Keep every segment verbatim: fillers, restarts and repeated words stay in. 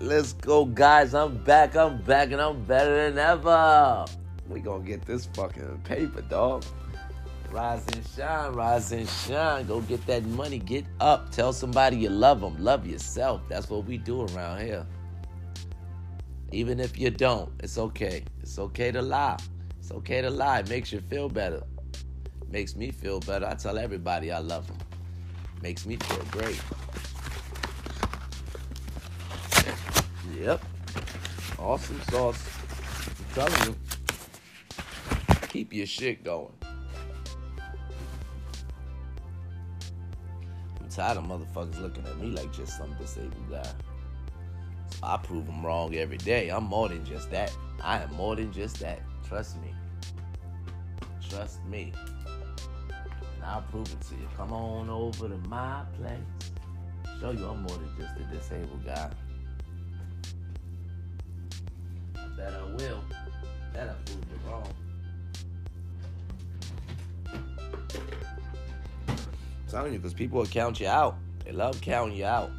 Let's go, guys. I'm back. I'm back, and I'm better than ever. We gonna get this fucking paper, dog. Rise and shine. Rise and shine. Go get that money. Get up. Tell somebody you love them. Love yourself. That's what we do around here. Even if you don't, it's okay. It's okay to lie. It's okay to lie. It makes you feel better. It makes me feel better. I tell everybody I love them. It makes me feel great. Yep. Awesome sauce. I'm telling you. Keep your shit going. I'm tired of motherfuckers looking at me like just some disabled guy. So I prove them wrong every day. I'm more than just that. I am more than just that. Trust me. Trust me. And I'll prove it to you. Come on over to my place. Show you I'm more than just a disabled guy. That I will. That I proved you wrong. I'm telling you, because people will count you out. They love counting you out.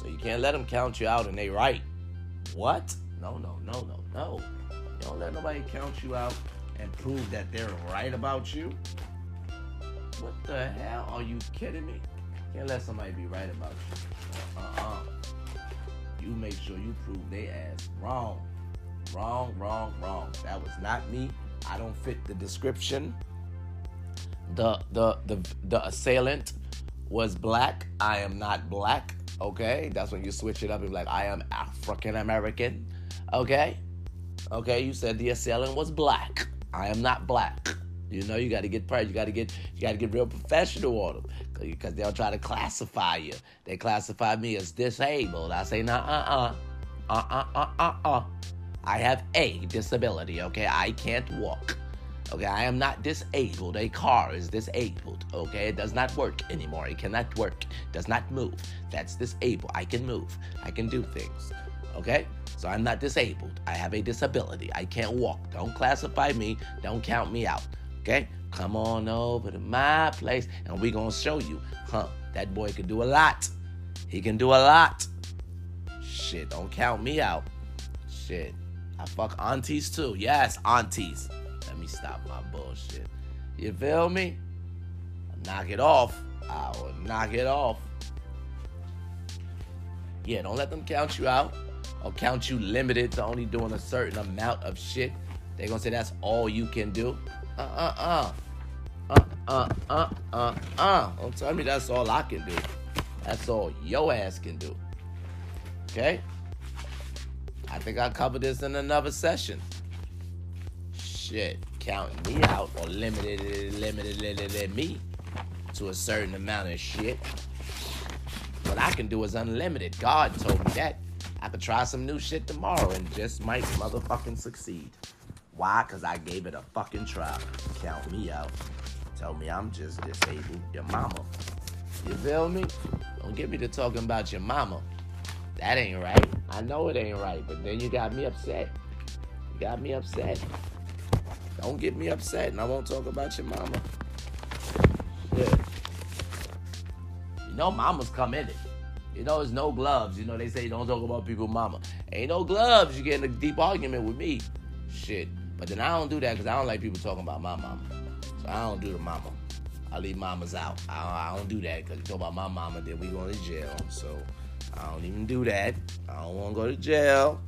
So you can't let them count you out and they right. What? No, no, no, no, no. Don't let nobody count you out and prove that they're right about you. What the hell? Are you kidding me? Can't let somebody be right about you. Uh-uh. You make sure you prove they ass wrong. Wrong, wrong, wrong. That was not me. I don't fit the description. The the the the assailant was black. I am not black. Okay? That's when you switch it up and be like, I am African American. Okay? Okay, you said the assailant was black. I am not black. You know, you gotta get pride. You gotta get you gotta get real professional on them. Cause they'll try to classify you. They classify me as disabled. I say, nah, uh-uh. Uh-uh uh uh uh. I have a disability, okay? I can't walk, okay? I am not disabled. A car is disabled, okay? It does not work anymore. It cannot work. It does not move. That's disabled. I can move. I can do things, okay? So I'm not disabled. I have a disability. I can't walk. Don't classify me. Don't count me out, okay? Come on over to my place, and we're going to show you, huh? That boy can do a lot. He can do a lot. Shit, don't count me out. Shit. I fuck aunties too. Yes, aunties. Let me stop my bullshit. You feel me? Knock it off. I will knock it off. Yeah, don't let them count you out or count you limited to only doing a certain amount of shit. They gonna say that's all you can do. Uh-uh-uh. Uh-uh-uh-uh-uh. Don't tell me that's all I can do. That's all your ass can do. Okay? I think I'll cover this in another session. Shit, counting me out or limited, limited, limited me to a certain amount of shit. What I can do is unlimited. God told me that. I could try some new shit tomorrow and just might motherfucking succeed. Why? Because I gave it a fucking try. Count me out. Tell me I'm just disabled. Your mama. You feel me? Don't get me to talking about your mama. That ain't right. I know it ain't right, but then you got me upset. You got me upset. Don't get me upset, and I won't talk about your mama. Shit. You know mamas come in it. You know it's no gloves. You know they say don't talk about people's mama. Ain't no gloves. You get in a deep argument with me. Shit. But then I don't do that because I don't like people talking about my mama. So I don't do the mama. I leave mamas out. I, I don't do that because you talk about my mama, then we going to jail. So... I don't even do that. I don't want to go to jail.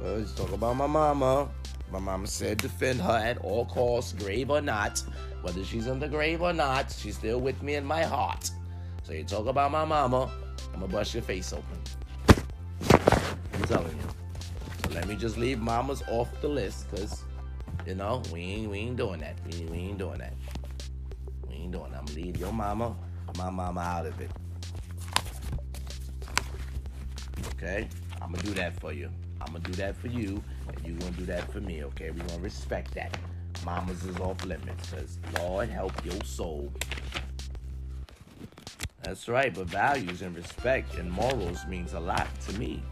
Let's talk about my mama. My mama said defend her at all costs, grave or not. Whether she's in the grave or not, she's still with me in my heart. So you talk about my mama, I'm going to bust your face open. I'm telling you. So let me just leave mamas off the list because, you know, we ain't, we ain't doing that. We, we ain't doing that. We ain't doing that. I'm going to leave your mama, my mama out of it. Okay, I'm gonna do that for you. I'm gonna do that for you, and you gonna do that for me. Okay, we gonna respect that. Mamas is off limits, cause Lord help your soul. That's right. But values and respect and morals means a lot to me.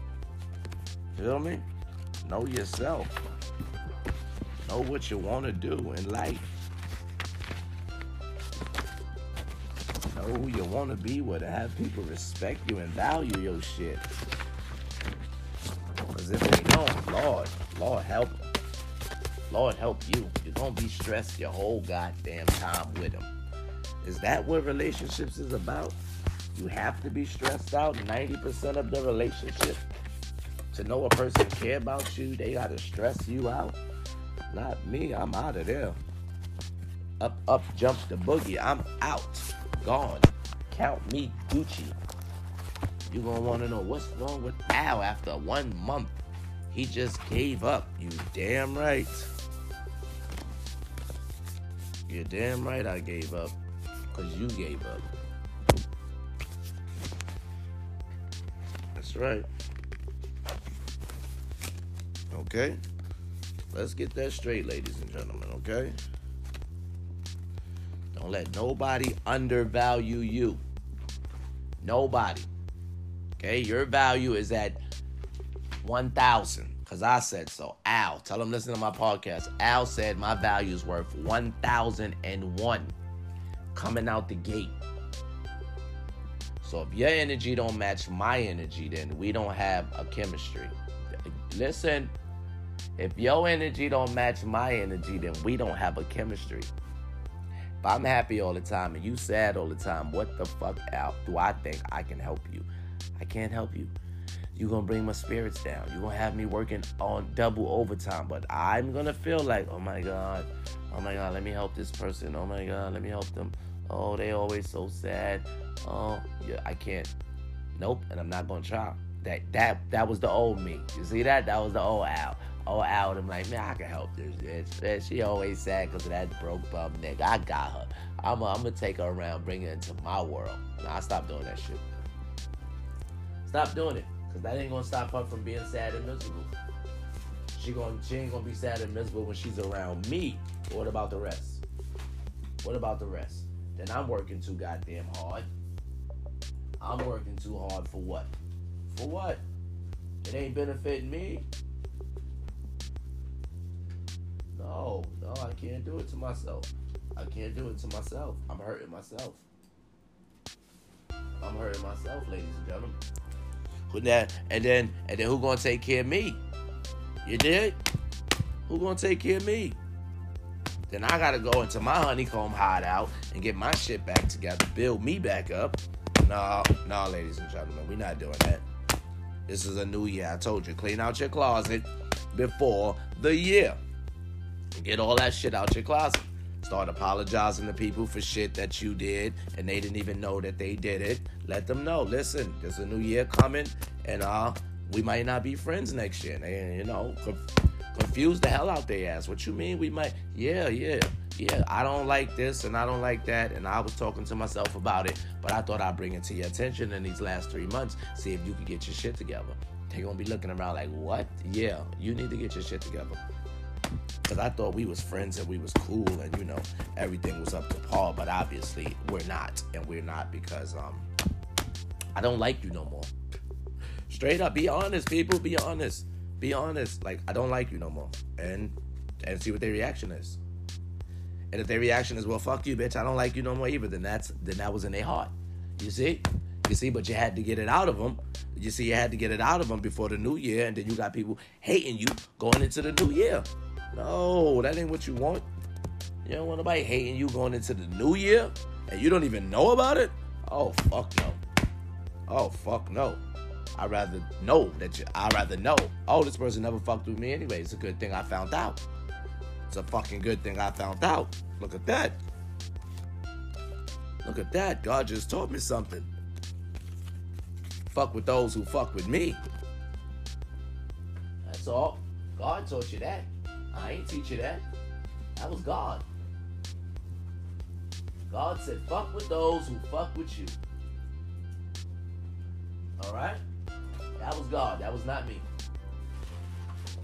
Feel me? Know yourself. Know what you wanna do in life. Know who you wanna be with, and have people respect you and value your shit. Because if they don't, Lord, Lord help them. Lord help you. You're going to be stressed your whole goddamn time with them. Is that what relationships is about? You have to be stressed out ninety percent of the relationship. To know a person care about you, they got to stress you out. Not me. I'm out of there. Up, up jumps the boogie. I'm out. Gone. Count me Gucci. You're going to want to know what's wrong with Al after one month. He just gave up. You damn right. You're damn right I gave up. Because you gave up. That's right. Okay? Let's get that straight, ladies and gentlemen, okay? Don't let nobody undervalue you. Nobody. Okay? Your value is at one thousand, because I said so. Al, tell them listen to my podcast. Al said my value is worth one thousand one coming out the gate. So if your energy don't match my energy, then we don't have a chemistry. Listen, if your energy don't match my energy, then we don't have a chemistry. If I'm happy all the time and you sad all the time, what the fuck, Al, do I think I can help you? I can't help you. You're going to bring my spirits down. You're going to have me working on double overtime. But I'm going to feel like, oh, my God. Oh, my God, let me help this person. Oh, my God, let me help them. Oh, they always so sad. Oh, yeah, I can't. Nope, and I'm not going to try. That that that was the old me. You see that? That was the old Al. Old Al, I'm like, man, I can help this bitch. She always sad because of that broke bum nigga. I got her. I'm going to take her around, bring her into my world. Nah, I stopped doing that shit. Stop doing it. Because that ain't going to stop her from being sad and miserable. She, gonna, she ain't going to be sad and miserable when she's around me. But what about the rest? What about the rest? Then I'm working too goddamn hard. I'm working too hard for what? For what? It ain't benefiting me. No, no, I can't do it to myself. I can't do it to myself. I'm hurting myself. I'm hurting myself, ladies and gentlemen. Who that? And then, and then who gonna take care of me? You did? Who gonna take care of me? Then I gotta go into my honeycomb hideout and get my shit back together, build me back up. No, no, ladies and gentlemen, we not doing that. This is a new year. I told you, clean out your closet before the year. Get all that shit out your closet. Start apologizing to people for shit that you did and they didn't even know that they did it. Let them know. Listen, there's a new year coming and uh, we might not be friends next year. And, you know, confuse the hell out their ass. What you mean we might? Yeah, yeah, yeah. I don't like this and I don't like that. And I was talking to myself about it, but I thought I'd bring it to your attention in these last three months. See if you can get your shit together. They're going to be looking around like, what? Yeah, you need to get your shit together. Because I thought we was friends and we was cool and, you know, everything was up to par. But obviously, we're not. And we're not because um, I don't like you no more. Straight up, be honest, people. Be honest. Be honest. Like, I don't like you no more. And and see what their reaction is. And if their reaction is, well, fuck you, bitch. I don't like you no more either. Then, that's, then that was in their heart. You see? You see? But you had to get it out of them. You see? You had to get it out of them before the new year. And then you got people hating you going into the new year. No, that ain't what you want. You don't want nobody hating you going into the new year and you don't even know about it? Oh, fuck no. Oh, fuck no. I'd rather know that you, I'd rather know. Oh, this person never fucked with me anyway. It's a good thing I found out. It's a fucking good thing I found out. Look at that. Look at that. God just taught me something. Fuck with those who fuck with me. That's all. God taught you that. I ain't teach you that. That was God. God said, fuck with those who fuck with you. Alright? That was God. That was not me.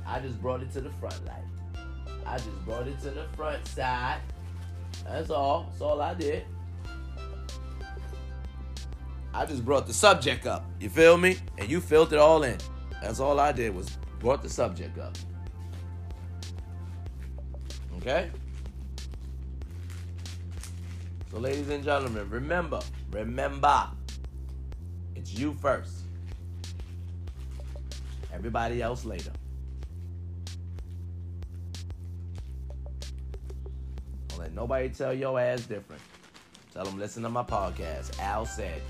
I just brought it to the front light. I just brought it to the front side. That's all. That's all I did. I just brought the subject up. You feel me? And you filled it all in. That's all I did was brought the subject up. Okay? So, ladies and gentlemen, remember, remember, it's you first. Everybody else later. Don't let nobody tell your ass different. Tell them, listen to my podcast, Al said.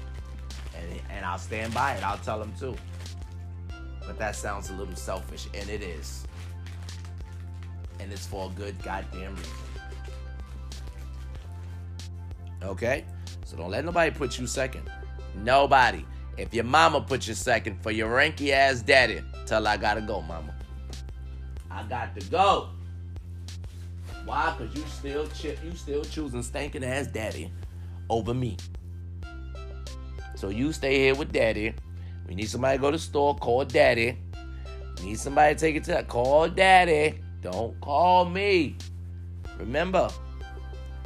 And, and I'll stand by it. I'll tell them too. But that sounds a little selfish, and it is. And it's for a good goddamn reason. Okay? So don't let nobody put you second. Nobody. If your mama put you second for your ranky ass daddy, tell I gotta go, mama. I got to go. Why? Because you still chip, you still choosing stinking ass daddy over me. So you stay here with daddy. We need somebody to go to the store, call daddy. We need somebody to take it to that, call daddy. Don't call me. Remember,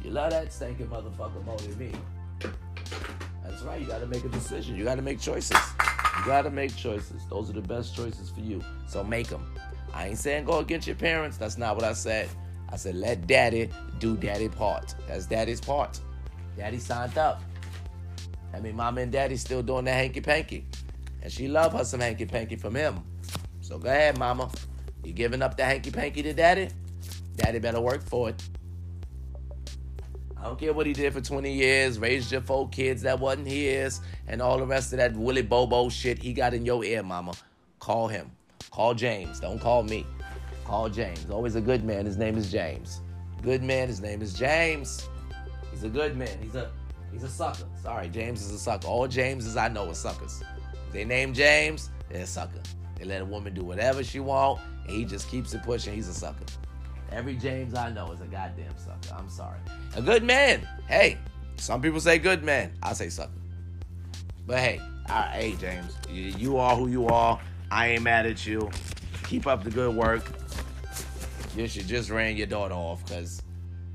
you love that stinking motherfucker more than me. That's right, you gotta make a decision. You gotta make choices. You gotta make choices. Those are the best choices for you. So make them. I ain't saying go against your parents. That's not what I said. I said let daddy do daddy part. That's daddy's part. Daddy signed up. I mean, mama and daddy still doing that hanky-panky. And she love her some hanky-panky from him. So go ahead, mama. You giving up the hanky-panky to daddy? Daddy better work for it. I don't care what he did for twenty years, raised your four kids that wasn't his, and all the rest of that Willy Bobo shit he got in your ear, mama. Call him. Call James. Don't call me. Call James. Always a good man. His name is James. Good man. His name is James. He's a good man. He's a he's a sucker. Sorry, James is a sucker. All Jameses I know are suckers. If they name James, they're a sucker. They let a woman do whatever she want, and he just keeps it pushing. He's a sucker. Every James I know is a goddamn sucker. I'm sorry. A good man. Hey, some people say good man. I say sucker. But hey, I, hey, James, you, you are who you are. I ain't mad at you. Keep up the good work. You should just ran your daughter off because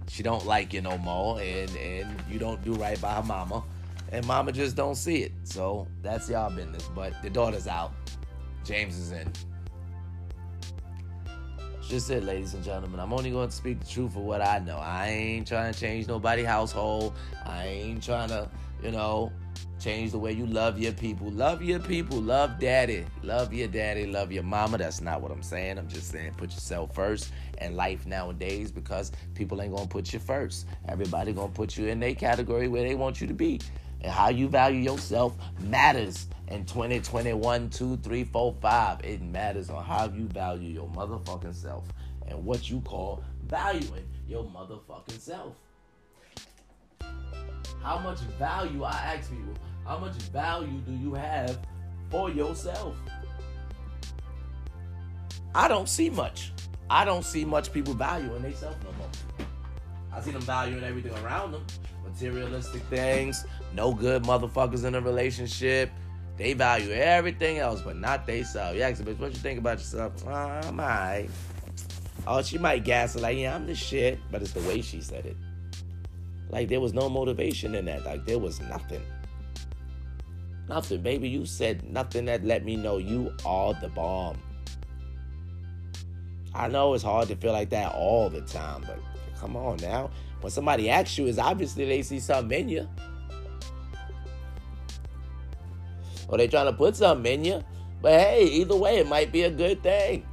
she don't like you no more, and, and you don't do right by her mama, and mama just don't see it. So that's y'all business. But the daughter's out. James is in. Just it, ladies and gentlemen. I'm only going to speak the truth of what I know. I ain't trying to change nobody's household. I ain't trying to, you know, change the way you love your people. Love your people. Love daddy. Love your daddy. Love your mama. That's not what I'm saying. I'm just saying put yourself first in life nowadays because people ain't going to put you first. Everybody going to put you in their category where they want you to be. And how you value yourself matters in twenty twenty-one, two, three, four, five. It matters on how you value your motherfucking self and what you call valuing your motherfucking self. How much value, I ask people, how much value do you have for yourself? I don't see much. I don't see much people valuing themselves no more. I see them valuing everything around them. Materialistic things, no good motherfuckers in a relationship. They value everything else, but not they self. You ask a bitch, what you think about yourself? Uh, I'm all right. Oh, she might gaslight, like, yeah, I'm the shit. But it's the way she said it. Like, there was no motivation in that. Like, there was nothing. Nothing, baby. You said nothing that let me know you are the bomb. I know it's hard to feel like that all the time, but come on now. When somebody asks you, it's obviously they see something in you. Or they trying to put something in you. But hey, either way, it might be a good thing.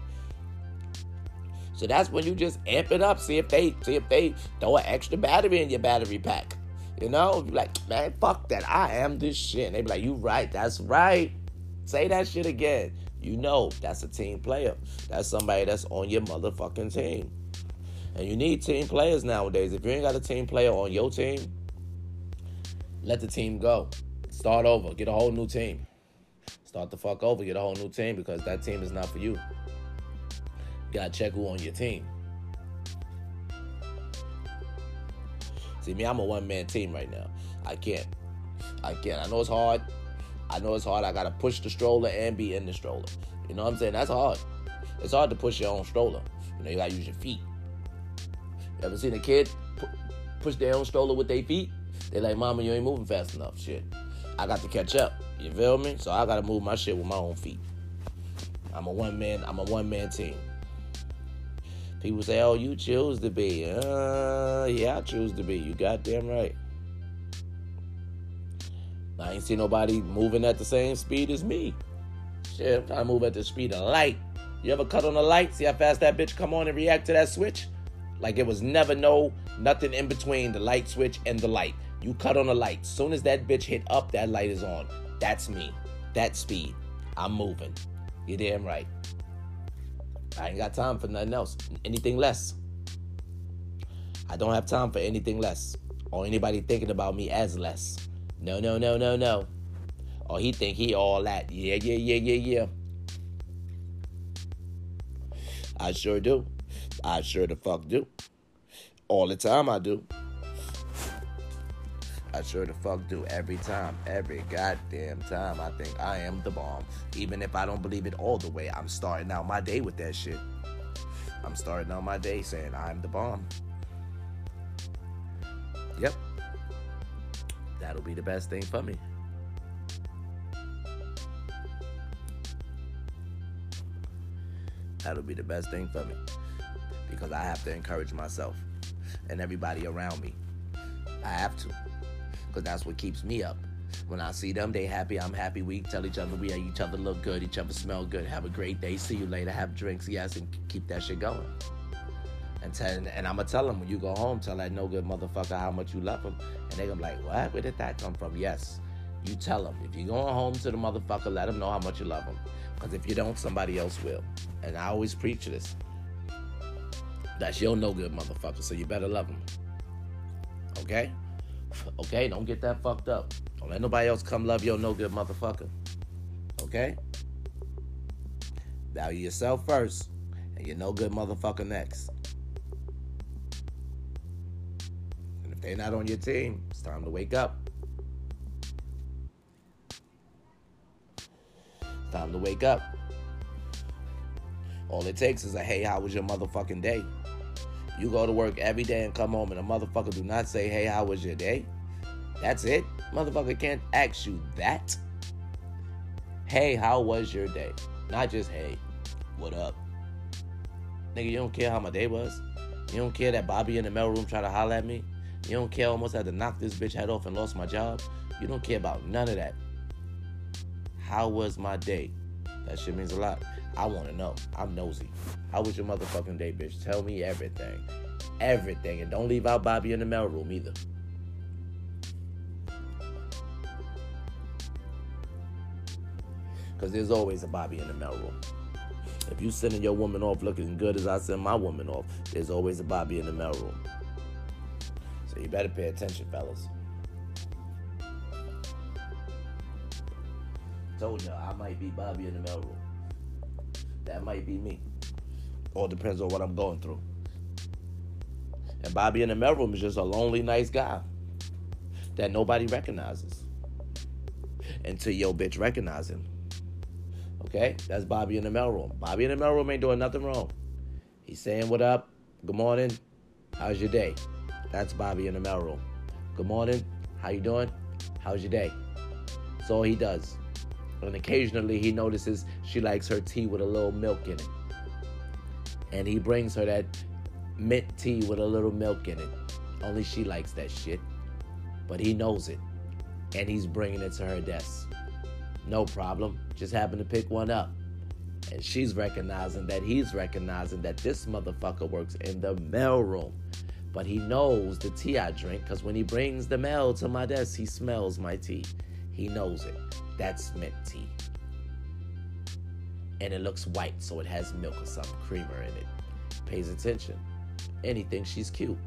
So that's when you just amp it up. See if they see if they throw an extra battery in your battery pack. You know? Be like, man, fuck that. I am this shit. And they be like, you right. That's right. Say that shit again. You know that's a team player. That's somebody that's on your motherfucking team. And you need team players nowadays. If you ain't got a team player on your team, let the team go. Start over. Get a whole new team. Start the fuck over. Get a whole new team because that team is not for you. You gotta check who on your team. See, me, I'm a one-man team right now. I can't. I can't. I know it's hard. I know it's hard. I gotta push the stroller and be in the stroller. You know what I'm saying? That's hard. It's hard to push your own stroller. You know, you gotta use your feet. Ever seen a kid pu- push their own stroller with their feet? They like, mama, you ain't moving fast enough. Shit, I got to catch up. You feel me? So I got to move my shit with my own feet. I'm a one-man, I'm a one-man team. People say, oh, you choose to be. Uh, yeah, I choose to be. You goddamn right. I ain't seen nobody moving at the same speed as me. Shit, I move at the speed of light. You ever cut on the light? See how fast that bitch come on and react to that switch? Like it was never no, nothing in between the light switch and the light. You cut on the light. Soon as that bitch hit up, that light is on. That's me. That speed. I'm moving. You damn right. I ain't got time for nothing else. Anything less. I don't have time for anything less. Or anybody thinking about me as less. No, no, no, no, no. Or he think he all that. Yeah, yeah, yeah, yeah, yeah. I sure do. I sure the fuck do. All the time I do. I sure the fuck do every time. Every goddamn time I think I am the bomb. Even if I don't believe it all the way, I'm starting out my day with that shit. I'm starting out my day saying I'm the bomb. Yep. That'll be the best thing for me. That'll be the best thing for me. Because I have to encourage myself and everybody around me. I have to. Because that's what keeps me up. When I see them, they happy, I'm happy. We tell each other, we each other look good, each other smell good, have a great day, see you later, have drinks, yes, and keep that shit going. And, tell, and I'm going to tell them when you go home, tell that no good motherfucker how much you love them. And they're going to be like, what? Where did that come from? Yes, you tell them. If you're going home to the motherfucker, let them know how much you love them. Because if you don't, somebody else will. And I always preach this. That's your no good motherfucker, so you better love him. Okay? Okay, don't get that fucked up. Don't let nobody else come love your no good motherfucker. Okay? Value yourself first, and your no good motherfucker next. And if they're not on your team, it's time to wake up. It's time to wake up. All it takes is a, hey, how was your motherfucking day? You go to work every day and come home and a motherfucker do not say, hey, how was your day? That's it. Motherfucker can't ask you that. Hey, how was your day? Not just, hey, what up? Nigga, you don't care how my day was? You don't care that Bobby in the mailroom tried to holler at me? You don't care I almost had to knock this bitch head off and lost my job? You don't care about none of that. How was my day? That shit means a lot. I want to know. I'm nosy. How was your motherfucking day, bitch? Tell me everything. Everything. And don't leave out Bobby in the mailroom either. Because there's always a Bobby in the mailroom. If you sending your woman off looking good as I send my woman off, there's always a Bobby in the mailroom. So you better pay attention, fellas. Told you, I might be Bobby in the mailroom. That might be me. All depends on what I'm going through. And Bobby in the mailroom is just a lonely, nice guy that nobody recognizes until your bitch recognize him. Okay? That's Bobby in the mailroom. Bobby in the mailroom ain't doing nothing wrong. He's saying, what up? Good morning. How's your day? That's Bobby in the mailroom. Good morning. How you doing? How's your day? That's all he does. And occasionally he notices she likes her tea with a little milk in it. And he brings her that mint tea with a little milk in it. Only she likes that shit. But he knows it. And he's bringing it to her desk. No problem. Just happened to pick one up. And she's recognizing that he's recognizing that this motherfucker works in the mailroom. But he knows the tea I drink because when he brings the mail to my desk, he smells my tea. He knows it. That's mint tea. And it looks white, so it has milk or some creamer in it. Pays attention. And he thinks she's cute.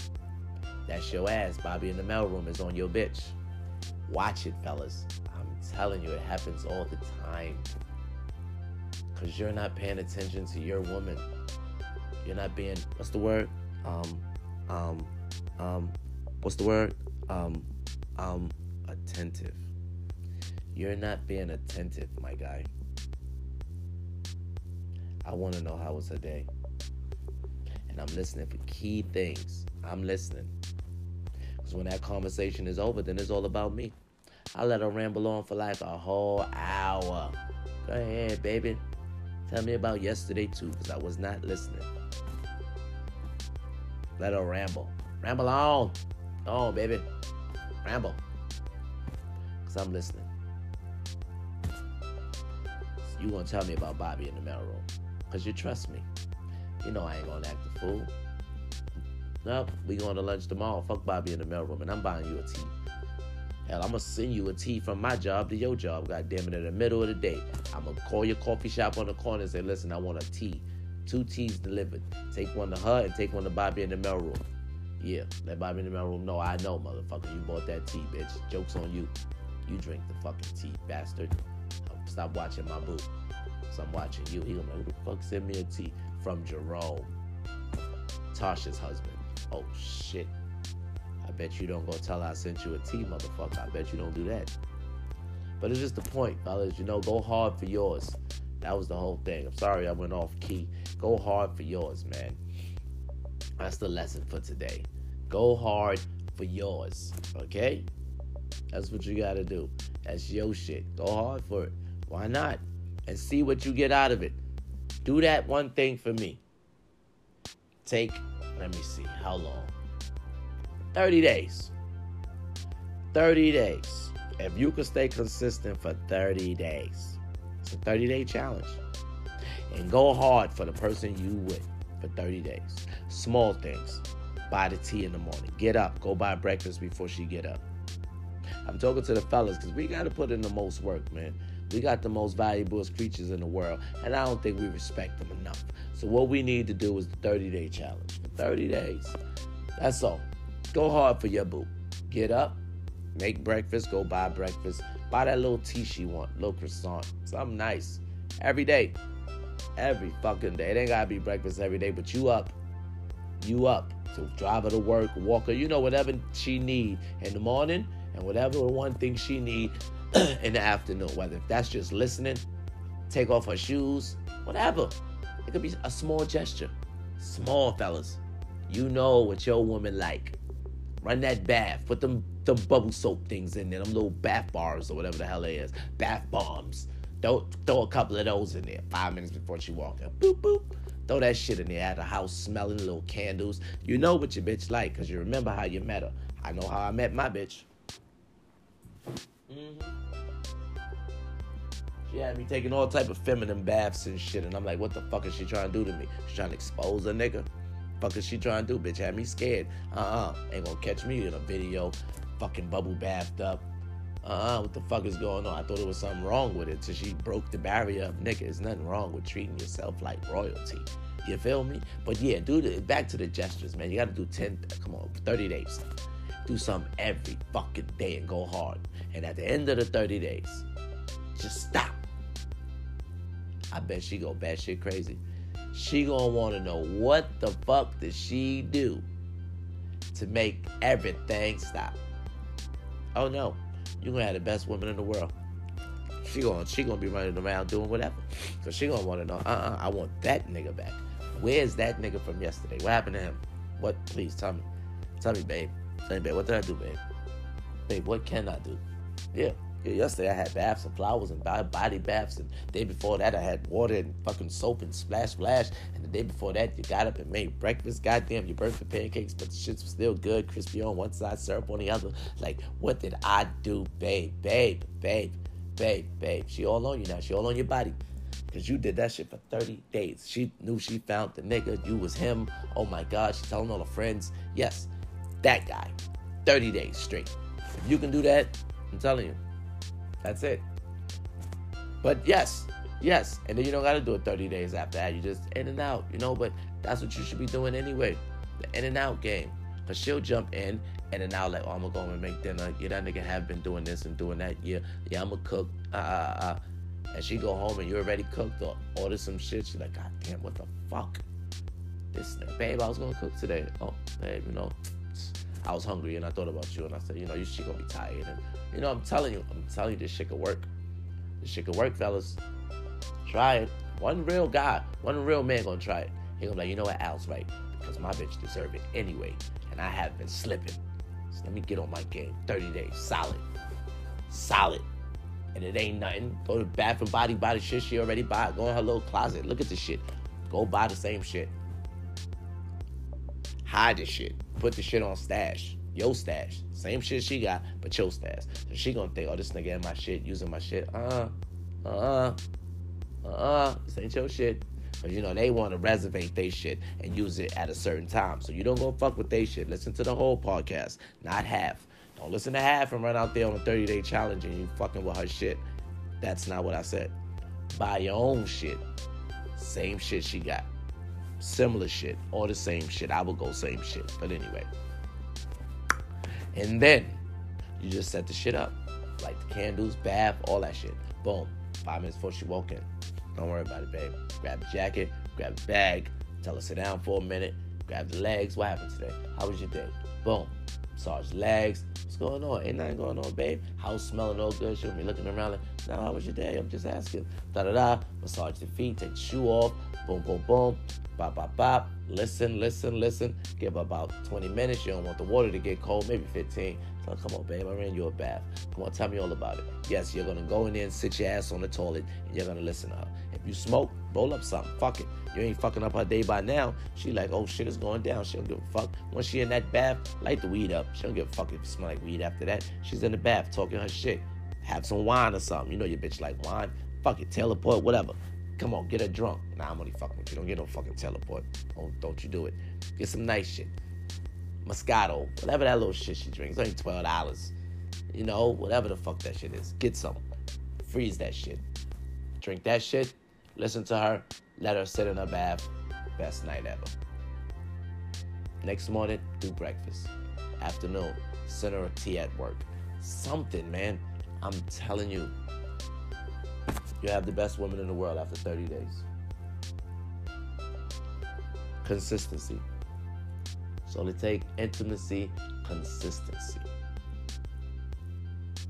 That's your ass. Bobby in the mailroom is on your bitch. Watch it, fellas. I'm telling you, it happens all the time. Because you're not paying attention to your woman. You're not being, what's the word? Um, um, um, what's the word? Um, um, attentive. You're not being attentive, my guy. I want to know how was her day. And I'm listening for key things. I'm listening. Because when that conversation is over, then it's all about me. I let her ramble on for like a whole hour. Go ahead, baby. Tell me about yesterday, too, because I was not listening. Let her ramble. Ramble on. Oh, baby. Ramble. Because I'm listening. you won't tell me about Bobby in the mailroom, because you trust me. You know I ain't going to act a fool. Nope, we going to lunch tomorrow. Fuck Bobby in the mailroom, and I'm buying you a tea. Hell, I'm going to send you a tea from my job to your job, goddamn it, in the middle of the day. I'm going to call your coffee shop on the corner and say, listen, I want a tea. Two teas delivered. Take one to her and take one to Bobby in the mailroom. Yeah, let Bobby in the mailroom know I know, motherfucker. You bought that tea, bitch. Joke's on you. You drink the fucking tea, bastard. Stop watching my boo. So I'm watching you. He gonna be like, who the fuck sent me a tea? From Jerome, Tasha's husband. Oh, shit. I bet you don't go tell her I sent you a tea, motherfucker. I bet you don't do that. But it's just the point, fellas. You know, go hard for yours. That was the whole thing. I'm sorry I went off key. Go hard for yours, man. That's the lesson for today. Go hard for yours, okay? That's what you gotta do. That's your shit. Go hard for it. Why not? And see what you get out of it. Do that one thing for me. Take, let me see, how long? thirty days. thirty days. If you can stay consistent for thirty days. It's a thirty-day challenge. And go hard for the person you with for thirty days. Small things. Buy the tea in the morning. Get up. Go buy breakfast before she get up. I'm talking to the fellas because we got to put in the most work, man. We got the most valuable creatures in the world, and I don't think we respect them enough. So what we need to do is the thirty-day challenge. For thirty days, that's all. Go hard for your boo. Get up, make breakfast, go buy breakfast. Buy that little tea she want, little croissant, something nice. Every day. Every fucking day. It ain't got to be breakfast every day, but you up. You up. So drive her to work, walk her, you know, whatever she need in the morning, and whatever one thing she need in the afternoon, whether if that's just listening, take off her shoes, whatever. It could be a small gesture. Small, fellas. You know what your woman like. Run that bath. Put them, them bubble soap things in there, them little bath bars or whatever the hell it is. Bath bombs. Throw, throw a couple of those in there five minutes before she walk in. Boop, boop. Throw that shit in there at the house, smelling little candles. You know what your bitch like, because you remember how you met her. I know how I met my bitch. Mm-hmm. She had me taking all type of feminine baths and shit, and I'm like, what the fuck is she trying to do to me? She trying to expose a nigga? Fuck is she trying to do? Bitch had me scared. Uh-uh. Ain't gonna catch me in a video fucking bubble bathed up. Uh-uh. What the fuck is going on? I thought there was something wrong with it till she broke the barrier of nigga. There's nothing wrong with treating yourself like royalty. You feel me? But yeah, dude, back to the gestures, man. You gotta do ten, come on, thirty days. Do something every fucking day and go hard. And at the end of the thirty days, just stop. I bet she go batshit crazy. She gonna wanna know what the fuck did she do to make everything stop. Oh no, you gonna have the best woman in the world. She gonna, she gonna be running around doing whatever. So she gonna wanna know, uh-uh, I want that nigga back. Where's that nigga from yesterday? What happened to him? What, please tell me. Tell me, babe. Hey, babe, what did I do, babe? Babe, what can I do? Yeah. yeah yesterday I had baths and flowers and body baths. And the day before that I had water and fucking soap and splash, splash. And the day before that you got up and made breakfast. Goddamn, you burnt the pancakes, but the shits was still good. Crispy on one side, syrup on the other. Like, what did I do, babe? Babe, babe, babe, babe. She all on you now. She all on your body. Because you did that shit for thirty days. She knew she found the nigga. You was him. Oh, my God. She's telling all her friends. Yes. That guy, thirty days straight. If you can do that, I'm telling you, that's it. But yes, yes, and then you don't got to do it thirty days after that. You just in and out, you know, but that's what you should be doing anyway, the in and out game. Because she'll jump in, in and out, like, oh, I'm going to go and make dinner. Yeah, that nigga have been doing this and doing that. Yeah, yeah, I'm going to cook. Uh, uh, uh. And she go home and you already cooked or ordered some shit. She's like, God damn, what the fuck? This, babe, I was going to cook today. Oh, babe, you know. I was hungry and I thought about you and I said, you know, you shit gonna be tired. And, you know, I'm telling you, I'm telling you, this shit could work. This shit could work, fellas. Try it. One real guy, one real man gonna try it. He gonna be like, you know what, Al's right. Because my bitch deserve it anyway. And I have been slipping. So let me get on my game. thirty days, solid. Solid. And it ain't nothing. Go to the bathroom, body, body shit she already buy. Go in her little closet. Look at the shit. Go buy the same shit. Hide the shit. Put the shit on stash. Your stash. Same shit she got, but your stash. So she gonna think, oh, this nigga in my shit, using my shit. Uh-uh. Uh-uh. Uh-uh, this ain't your shit. But, you know, they want to reservate their shit and use it at a certain time. So you don't go fuck with their shit. Listen to the whole podcast, not half. Don't listen to half and run out there on a thirty-day challenge and you fucking with her shit. That's not what I said. Buy your own shit. Same shit she got. Similar shit or the same shit. I would go same shit. But anyway. And then you just set the shit up. Like the candles, bath, all that shit. Boom. Five minutes before she walk in. Don't worry about it, babe. Grab a jacket, grab a bag, tell her sit down for a minute, grab the legs. What happened today? How was your day? Boom. Massage legs. What's going on? Ain't nothing going on, babe. House smelling all good. She'll be looking around like, now how was your day? I'm just asking. Da-da-da. Massage the feet, take the shoe off. Boom, boom, boom. Bop, bop, bop. Listen, listen, listen. Give about twenty minutes. You don't want the water to get cold. Maybe fifteen. Tell her, come on, babe. I ran you a bath. Come on, tell me all about it. Yes, you're going to go in there and sit your ass on the toilet, and you're going to listen to her. If you smoke, roll up something. Fuck it. You ain't fucking up her day by now. She like, oh, shit, it's going down. She don't give a fuck. Once she in that bath, light the weed up. She don't give a fuck if you smell like weed after that. She's in the bath talking her shit. Have some wine or something. You know your bitch like wine. Fuck it. Teleport, whatever. Come on, get her drunk. Nah, I'm only fucking with you. Don't get no fucking teleport. Don't, don't you do it. Get some nice shit. Moscato. Whatever that little shit she drinks. It's only twelve dollars. You know, whatever the fuck that shit is. Get some. Freeze that shit. Drink that shit. Listen to her. Let her sit in her bath. Best night ever. Next morning, do breakfast. Afternoon, send her a tea at work. Something, man. I'm telling you. You have the best woman in the world after thirty days. Consistency. So they take intimacy, consistency.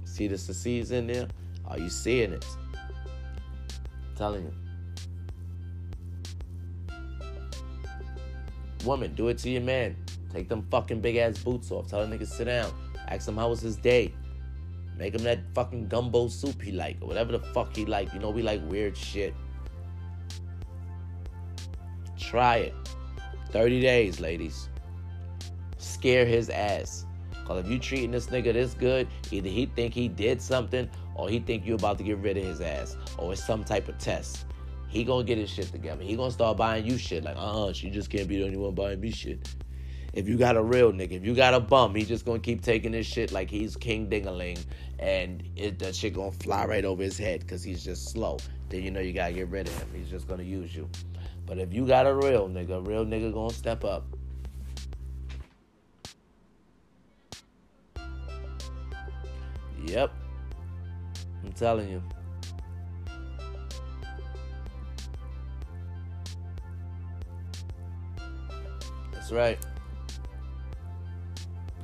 See the C's in there? Are you seeing it? I'm telling you. Woman, do it to your man. Take them fucking big ass boots off. Tell the nigga sit down. Ask him how was his day. Make him that fucking gumbo soup he like, or whatever the fuck he like. You know, we like weird shit. Try it. thirty days, ladies. Scare his ass. Because if you treating this nigga this good, either he think he did something, or he think you about to get rid of his ass, or it's some type of test. He gonna get his shit together. He gonna start buying you shit. Like, uh-uh, she just can't be the only one buying me shit. If you got a real nigga, if you got a bum, he just gonna keep taking this shit like he's King Ding-a-ling, and it, that shit gonna fly right over his head because he's just slow. Then you know you gotta get rid of him. He's just gonna use you. But if you got a real nigga, a real nigga gonna step up. Yep. I'm telling you. That's right.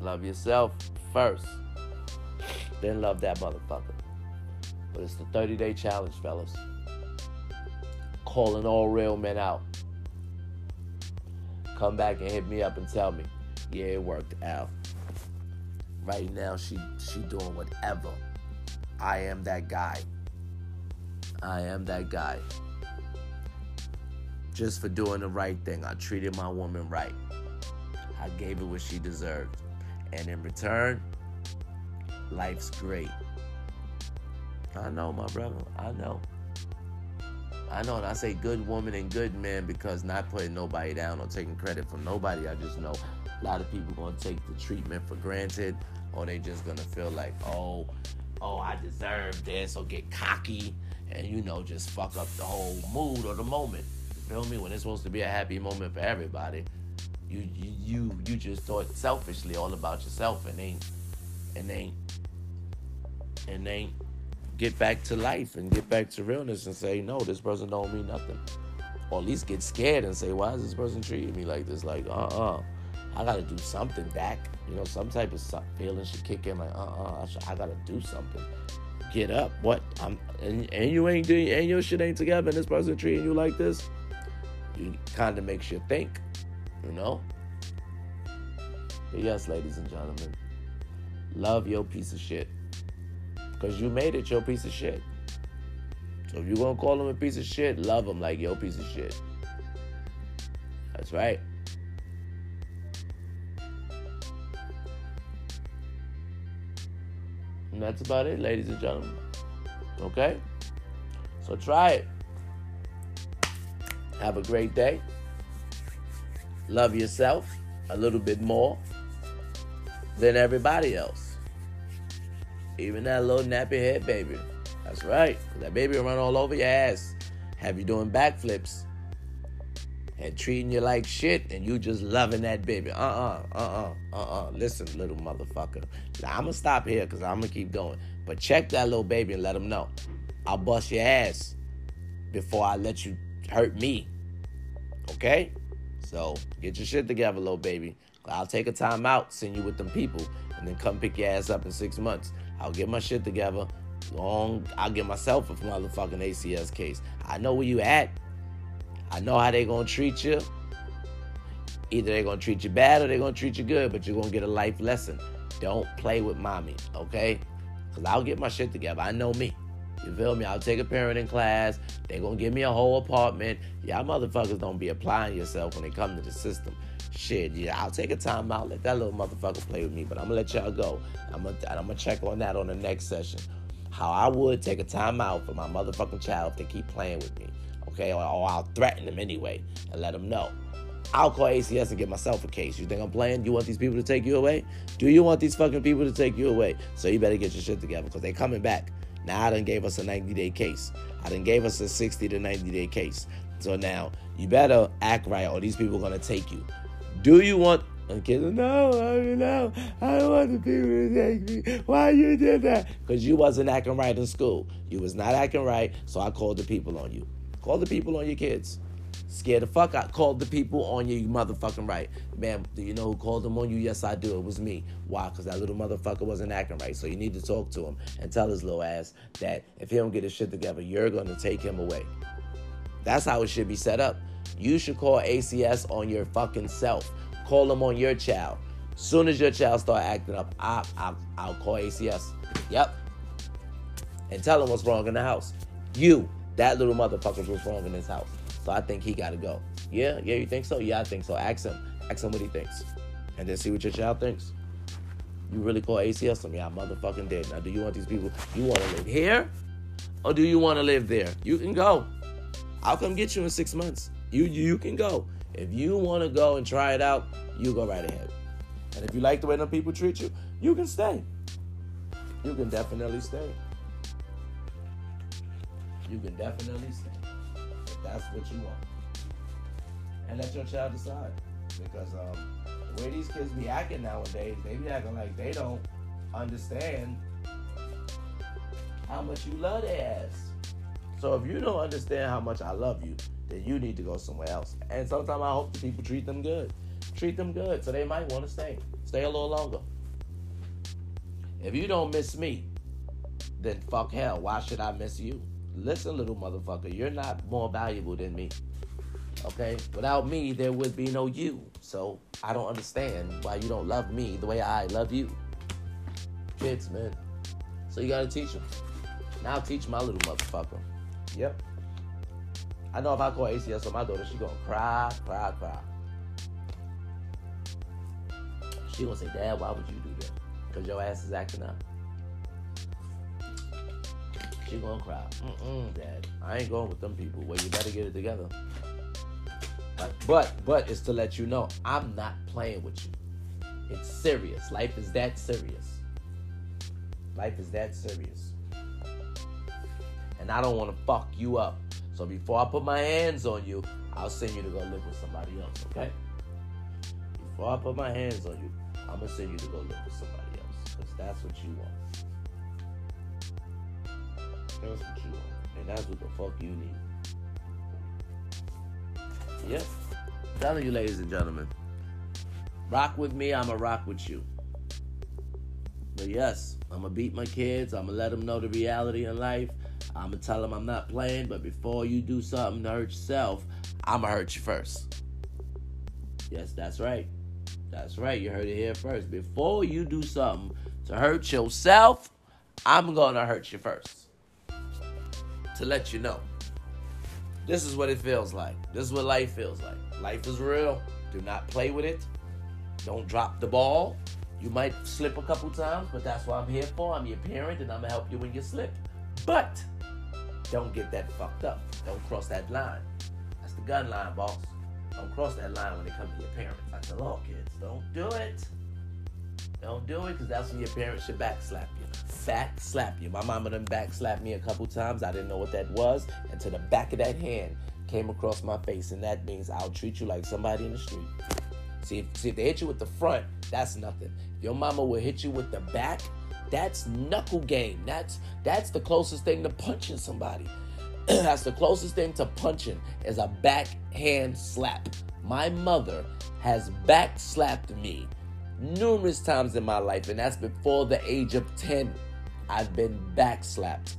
Love yourself first. Then love that motherfucker. But it's the thirty-day challenge, fellas. Calling all real men out. Come back and hit me up and tell me, yeah, it worked out. Right now, she, she doing whatever. I am that guy. I am that guy. Just for doing the right thing. I treated my woman right. I gave her what she deserved. And in return, life's great. I know, my brother. I know. I know, and I say good woman and good man because not putting nobody down or taking credit from nobody. I just know a lot of people going to take the treatment for granted, or they just going to feel like, oh, oh, I deserve this, or get cocky and, you know, just fuck up the whole mood or the moment. You feel me? When it's supposed to be a happy moment for everybody. You you you just thought selfishly all about yourself and ain't and ain't and ain't get back to life and get back to realness and say, no, this person don't mean nothing. Or at least get scared and say, why is this person treating me like this? Like, uh-uh. I gotta do something back. You know, some type of feeling should kick in like, uh-uh, I, sh- I gotta do something. Get up. What? I'm and, and you ain't doing and your shit ain't together and this person treating you like this? You kinda makes you think. You know? But yes, ladies and gentlemen, love your piece of shit. Because you made it your piece of shit. So if you're going to call him a piece of shit, love him like your piece of shit. That's right. And that's about it, ladies and gentlemen. Okay? So try it. Have a great day. Love yourself a little bit more than everybody else. Even that little nappy head baby. That's right. That baby run all over your ass. Have you doing backflips and treating you like shit, and you just loving that baby. Uh-uh, uh-uh, uh-uh. Listen, little motherfucker. Now, I'm going to stop here because I'm going to keep going. But check that little baby and let him know. I'll bust your ass before I let you hurt me. Okay? So, get your shit together, little baby. I'll take a time out, send you with them people, and then come pick your ass up in six months. I'll get my shit together. Long, I'll get myself a motherfucking A C S case. I know where you at. I know how they going to treat you. Either they're going to treat you bad or they're going to treat you good, but you're going to get a life lesson. Don't play with mommy, okay? Because I'll get my shit together. I know me. You feel me? I'll take a parenting class. They're going to give me a whole apartment. Y'all motherfuckers don't be applying yourself when they come to the system. Shit, yeah, I'll take a time out. Let that little motherfucker play with me, but I'm going to let y'all go. I'm going to I'm gonna check on that on the next session. How I would take a time out for my motherfucking child if they keep playing with me. Okay, or, or I'll threaten them anyway and let them know. I'll call A C S and get myself a case. You think I'm playing? You want these people to take you away? Do you want these fucking people to take you away? So you better get your shit together because they coming back. Now I done gave us a ninety-day case. I done gave us a sixty to ninety-day case. So now you better act right or these people are going to take you. Do you want... And kids, no, no, I don't want the people to take me. Why you did that? Because you wasn't acting right in school. You was not acting right, so I called the people on you. Call the people on your kids. Scared the fuck out. Called the people on you, you motherfucking right. Man, do you know who called them on you? Yes, I do. It was me. Why? Because that little motherfucker wasn't acting right. So you need to talk to him and tell his little ass that if he don't get his shit together, you're going to take him away. That's how it should be set up. You should call A C S on your fucking self. Call them on your child. Soon as your child start acting up, I, I, I'll call A C S. Yep. And tell them what's wrong in the house. You. That little motherfucker's what's wrong in his house. So I think he got to go. Yeah? Yeah, you think so? Yeah, I think so. Ask him. Ask him what he thinks. And then see what your child thinks. You really call A C S on me? I motherfucking did. Now, do you want these people? You want to live here? Or do you want to live there? You can go. I'll come get you in six months. You, you can go. If you want to go and try it out, you go right ahead. And if you like the way them people treat you, you can stay. You can definitely stay. You can definitely stay if that's what you want. And let your child decide. Because um, the way these kids be acting nowadays, they be acting like they don't understand how much you love their ass. So if you don't understand how much I love you, then you need to go somewhere else. And sometimes I hope the people treat them good. Treat them good so they might want to stay. Stay a little longer. If you don't miss me, then fuck hell, why should I miss you? Listen, little motherfucker, you're not more valuable than me, okay? Without me, there would be no you. So I don't understand why you don't love me the way I love you. Kids, man. So you got to teach them. Now teach my little motherfucker. Yep. I know if I call A C S on my daughter, she going to cry, cry, cry. She going to say, Dad, why would you do that? Because your ass is acting up. She gonna cry. Mm-mm, Dad. I ain't going with them people. Well, you better get it together. But, but, but it's to let you know, I'm not playing with you. It's serious. Life is that serious. Life is that serious. And I don't want to fuck you up. So before I put my hands on you, I'll send you to go live with somebody else, okay? Before I put my hands on you, I'm going to send you to go live with somebody else. Because that's what you want. That's what you want. And that's what the fuck you need. Yep. I'm telling you, ladies and gentlemen. Rock with me, I'ma rock with you. But yes, I'ma beat my kids. I'ma let them know the reality in life. I'ma tell them I'm not playing. But before you do something to hurt yourself, I'ma hurt you first. Yes, that's right. That's right. You heard it here first. Before you do something to hurt yourself, I'm gonna hurt you first. To let you know, this is what it feels like. This is what life feels like. Life is real. Do not play with it. Don't drop the ball. You might slip a couple times, but that's what I'm here for. I'm your parent, and I'm gonna help you when you slip. But don't get that fucked up. Don't cross that line. That's the gun line, boss. Don't cross that line when it comes to your parents. I tell all kids, don't do it. Don't do it, because that's when your parents should backslap you. Backslap you. My mama done backslapped me a couple times. I didn't know what that was until the back of that hand came across my face, and that means I'll treat you like somebody in the street. See, if, see, if they hit you with the front, that's nothing. If your mama will hit you with the back, that's knuckle game. That's that's the closest thing to punching somebody. That's the closest thing to punching is a backhand slap. My mother has backslapped me numerous times in my life, and that's before the age of ten. I've been backslapped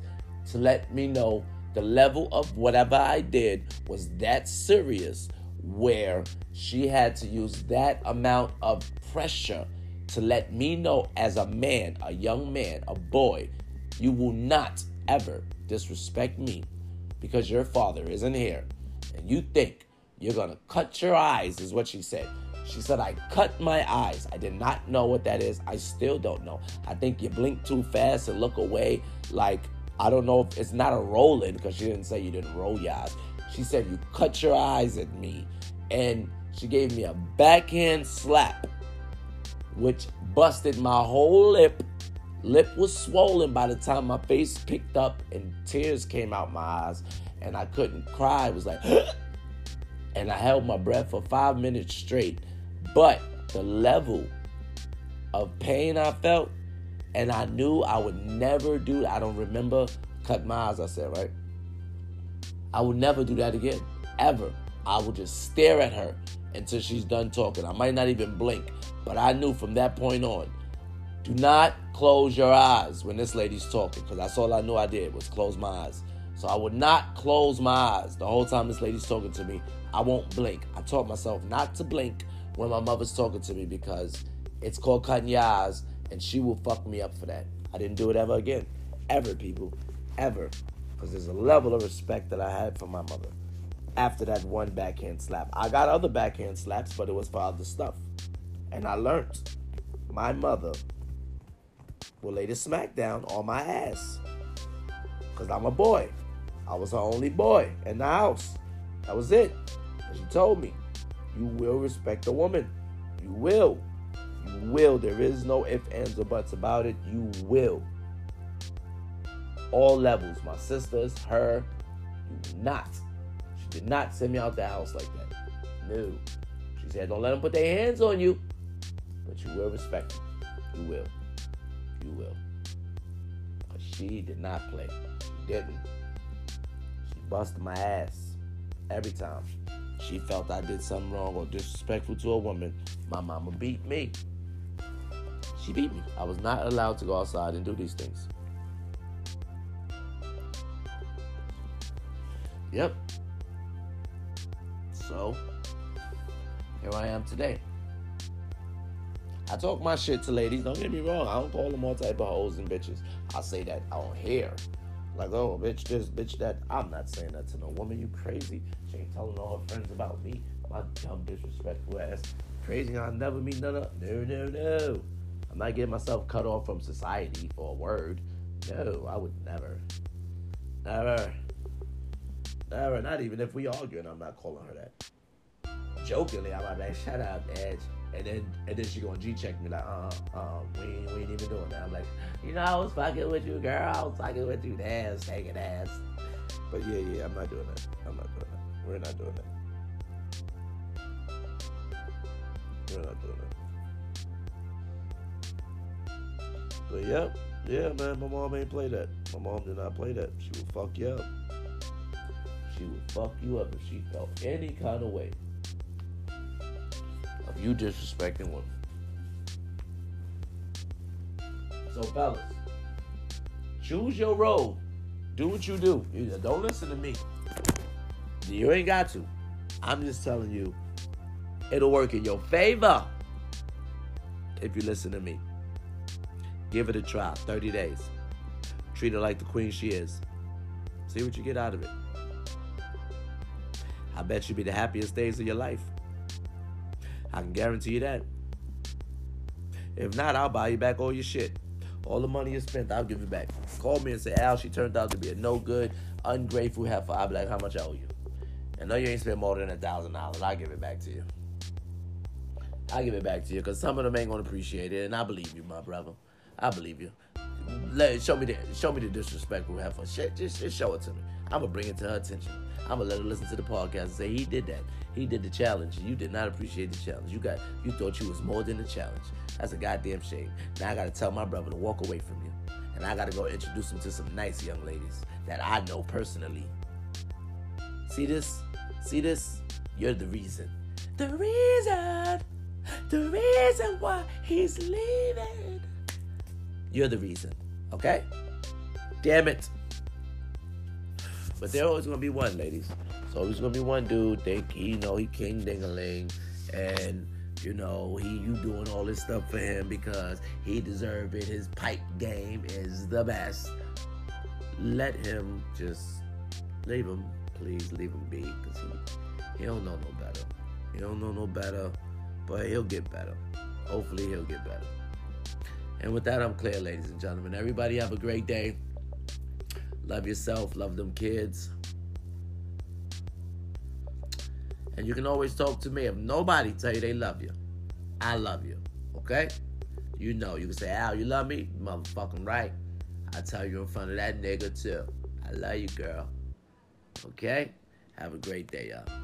to let me know the level of whatever I did was that serious, where she had to use that amount of pressure to let me know as a man, a young man, a boy, you will not ever disrespect me because your father isn't here. And you think you're going to cut your eyes, is what she said. She said, I cut my eyes. I did not know what that is. I still don't know. I think you blink too fast and look away. Like, I don't know if it's not a rolling, because she didn't say you didn't roll your eyes. She said, you cut your eyes at me. And she gave me a backhand slap, which busted my whole lip. Lip was swollen by the time my face picked up and tears came out my eyes. And I couldn't cry. It was like, and I held my breath for five minutes straight. But the level of pain I felt, and I knew I would never do that. I don't remember, cut my eyes, I said, right? I would never do that again, ever. I would just stare at her until she's done talking. I might not even blink, but I knew from that point on, do not close your eyes when this lady's talking, because that's all I knew I did was close my eyes. So I would not close my eyes the whole time this lady's talking to me. I won't blink. I taught myself not to blink when my mother's talking to me, because it's called cutting your eyes, and she will fuck me up for that. I didn't do it ever again. Ever, people. Ever. Because there's a level of respect that I had for my mother after that one backhand slap. I got other backhand slaps, but it was for other stuff. And I learned my mother will lay the smack down on my ass, because I'm a boy. I was her only boy in the house. That was it. And she told me, you will respect a woman. You will. You will. There is no ifs, ands, or buts about it. You will. All levels, my sisters, her, do not. She did not send me out the house like that. No. She said, don't let them put their hands on you, but you will respect them. You will. You will. But she did not play. She didn't. She busted my ass every time she felt I did something wrong or disrespectful to a woman. My mama beat me. She beat me. I was not allowed to go outside and do these things. Yep. So, here I am today. I talk my shit to ladies. Don't get me wrong. I don't call them all type of hoes and bitches. I say that on here. Like, oh, bitch this, bitch that. I'm not saying that to no woman. You crazy. She ain't telling all her friends about me. My dumb, disrespectful ass. Crazy. I'll never meet none of... No, no, no. I'm not getting myself cut off from society for a word. No, I would never. Never. Never. Not even if we arguing, I'm not calling her that. Jokingly, I'm like, shut up, bitch. And then and then she gonna G-check me like, uh, uh, uh we, we ain't even doing that. I'm like, you know, I was fucking with you, girl. I was fucking with you, ass, taking ass. But yeah, yeah, I'm not doing that. I'm not doing that. We're not doing that. We're not doing that. But yeah, yeah, man, my mom ain't play that. My mom did not play that. She would fuck you up. She would fuck you up if she felt any kind of way. You disrespecting women. So fellas, choose your role. Do what you do. You don't listen to me. You ain't got to. I'm just telling you, it'll work in your favor if you listen to me. Give it a try. thirty days. Treat her like the queen she is. See what you get out of it. I bet you'll be the happiest days of your life. I can guarantee you that. If not, I'll buy you back all your shit. All the money you spent, I'll give you back. Call me and say, Al, she turned out to be a no good, ungrateful heifer. I'll be like, how much I owe you? And no, you ain't spent more than a thousand dollars. I'll give it back to you. I'll give it back to you, because some of them ain't gonna appreciate it, and I believe you, my brother. I believe you. Let show me the show me the disrespect we have for shit. Just, just show it to me. I'm gonna bring it to her attention. I'm gonna let her listen to the podcast and say he did that. He did the challenge. You did not appreciate the challenge. You got you thought you was more than the challenge. That's a goddamn shame. Now I gotta tell my brother to walk away from you, and I gotta go introduce him to some nice young ladies that I know personally. See this? See this? You're the reason. The reason. The reason why he's leaving. You're the reason, okay? Damn it. But there's always going to be one, ladies. There's always going to be one dude think, you know, he king ding-a-ling. And, you know, he you doing all this stuff for him because he deserves it. His pipe game is the best. Let him just leave him. Please leave him be, because he, he don't know no better. He don't know no better. But he'll get better. Hopefully he'll get better. And with that, I'm clear, ladies and gentlemen. Everybody have a great day. Love yourself. Love them kids. And you can always talk to me. If nobody tell you they love you, I love you. Okay? You know. You can say, Al, you love me? Motherfucking right. I tell you in front of that nigga, too. I love you, girl. Okay? Have a great day, y'all.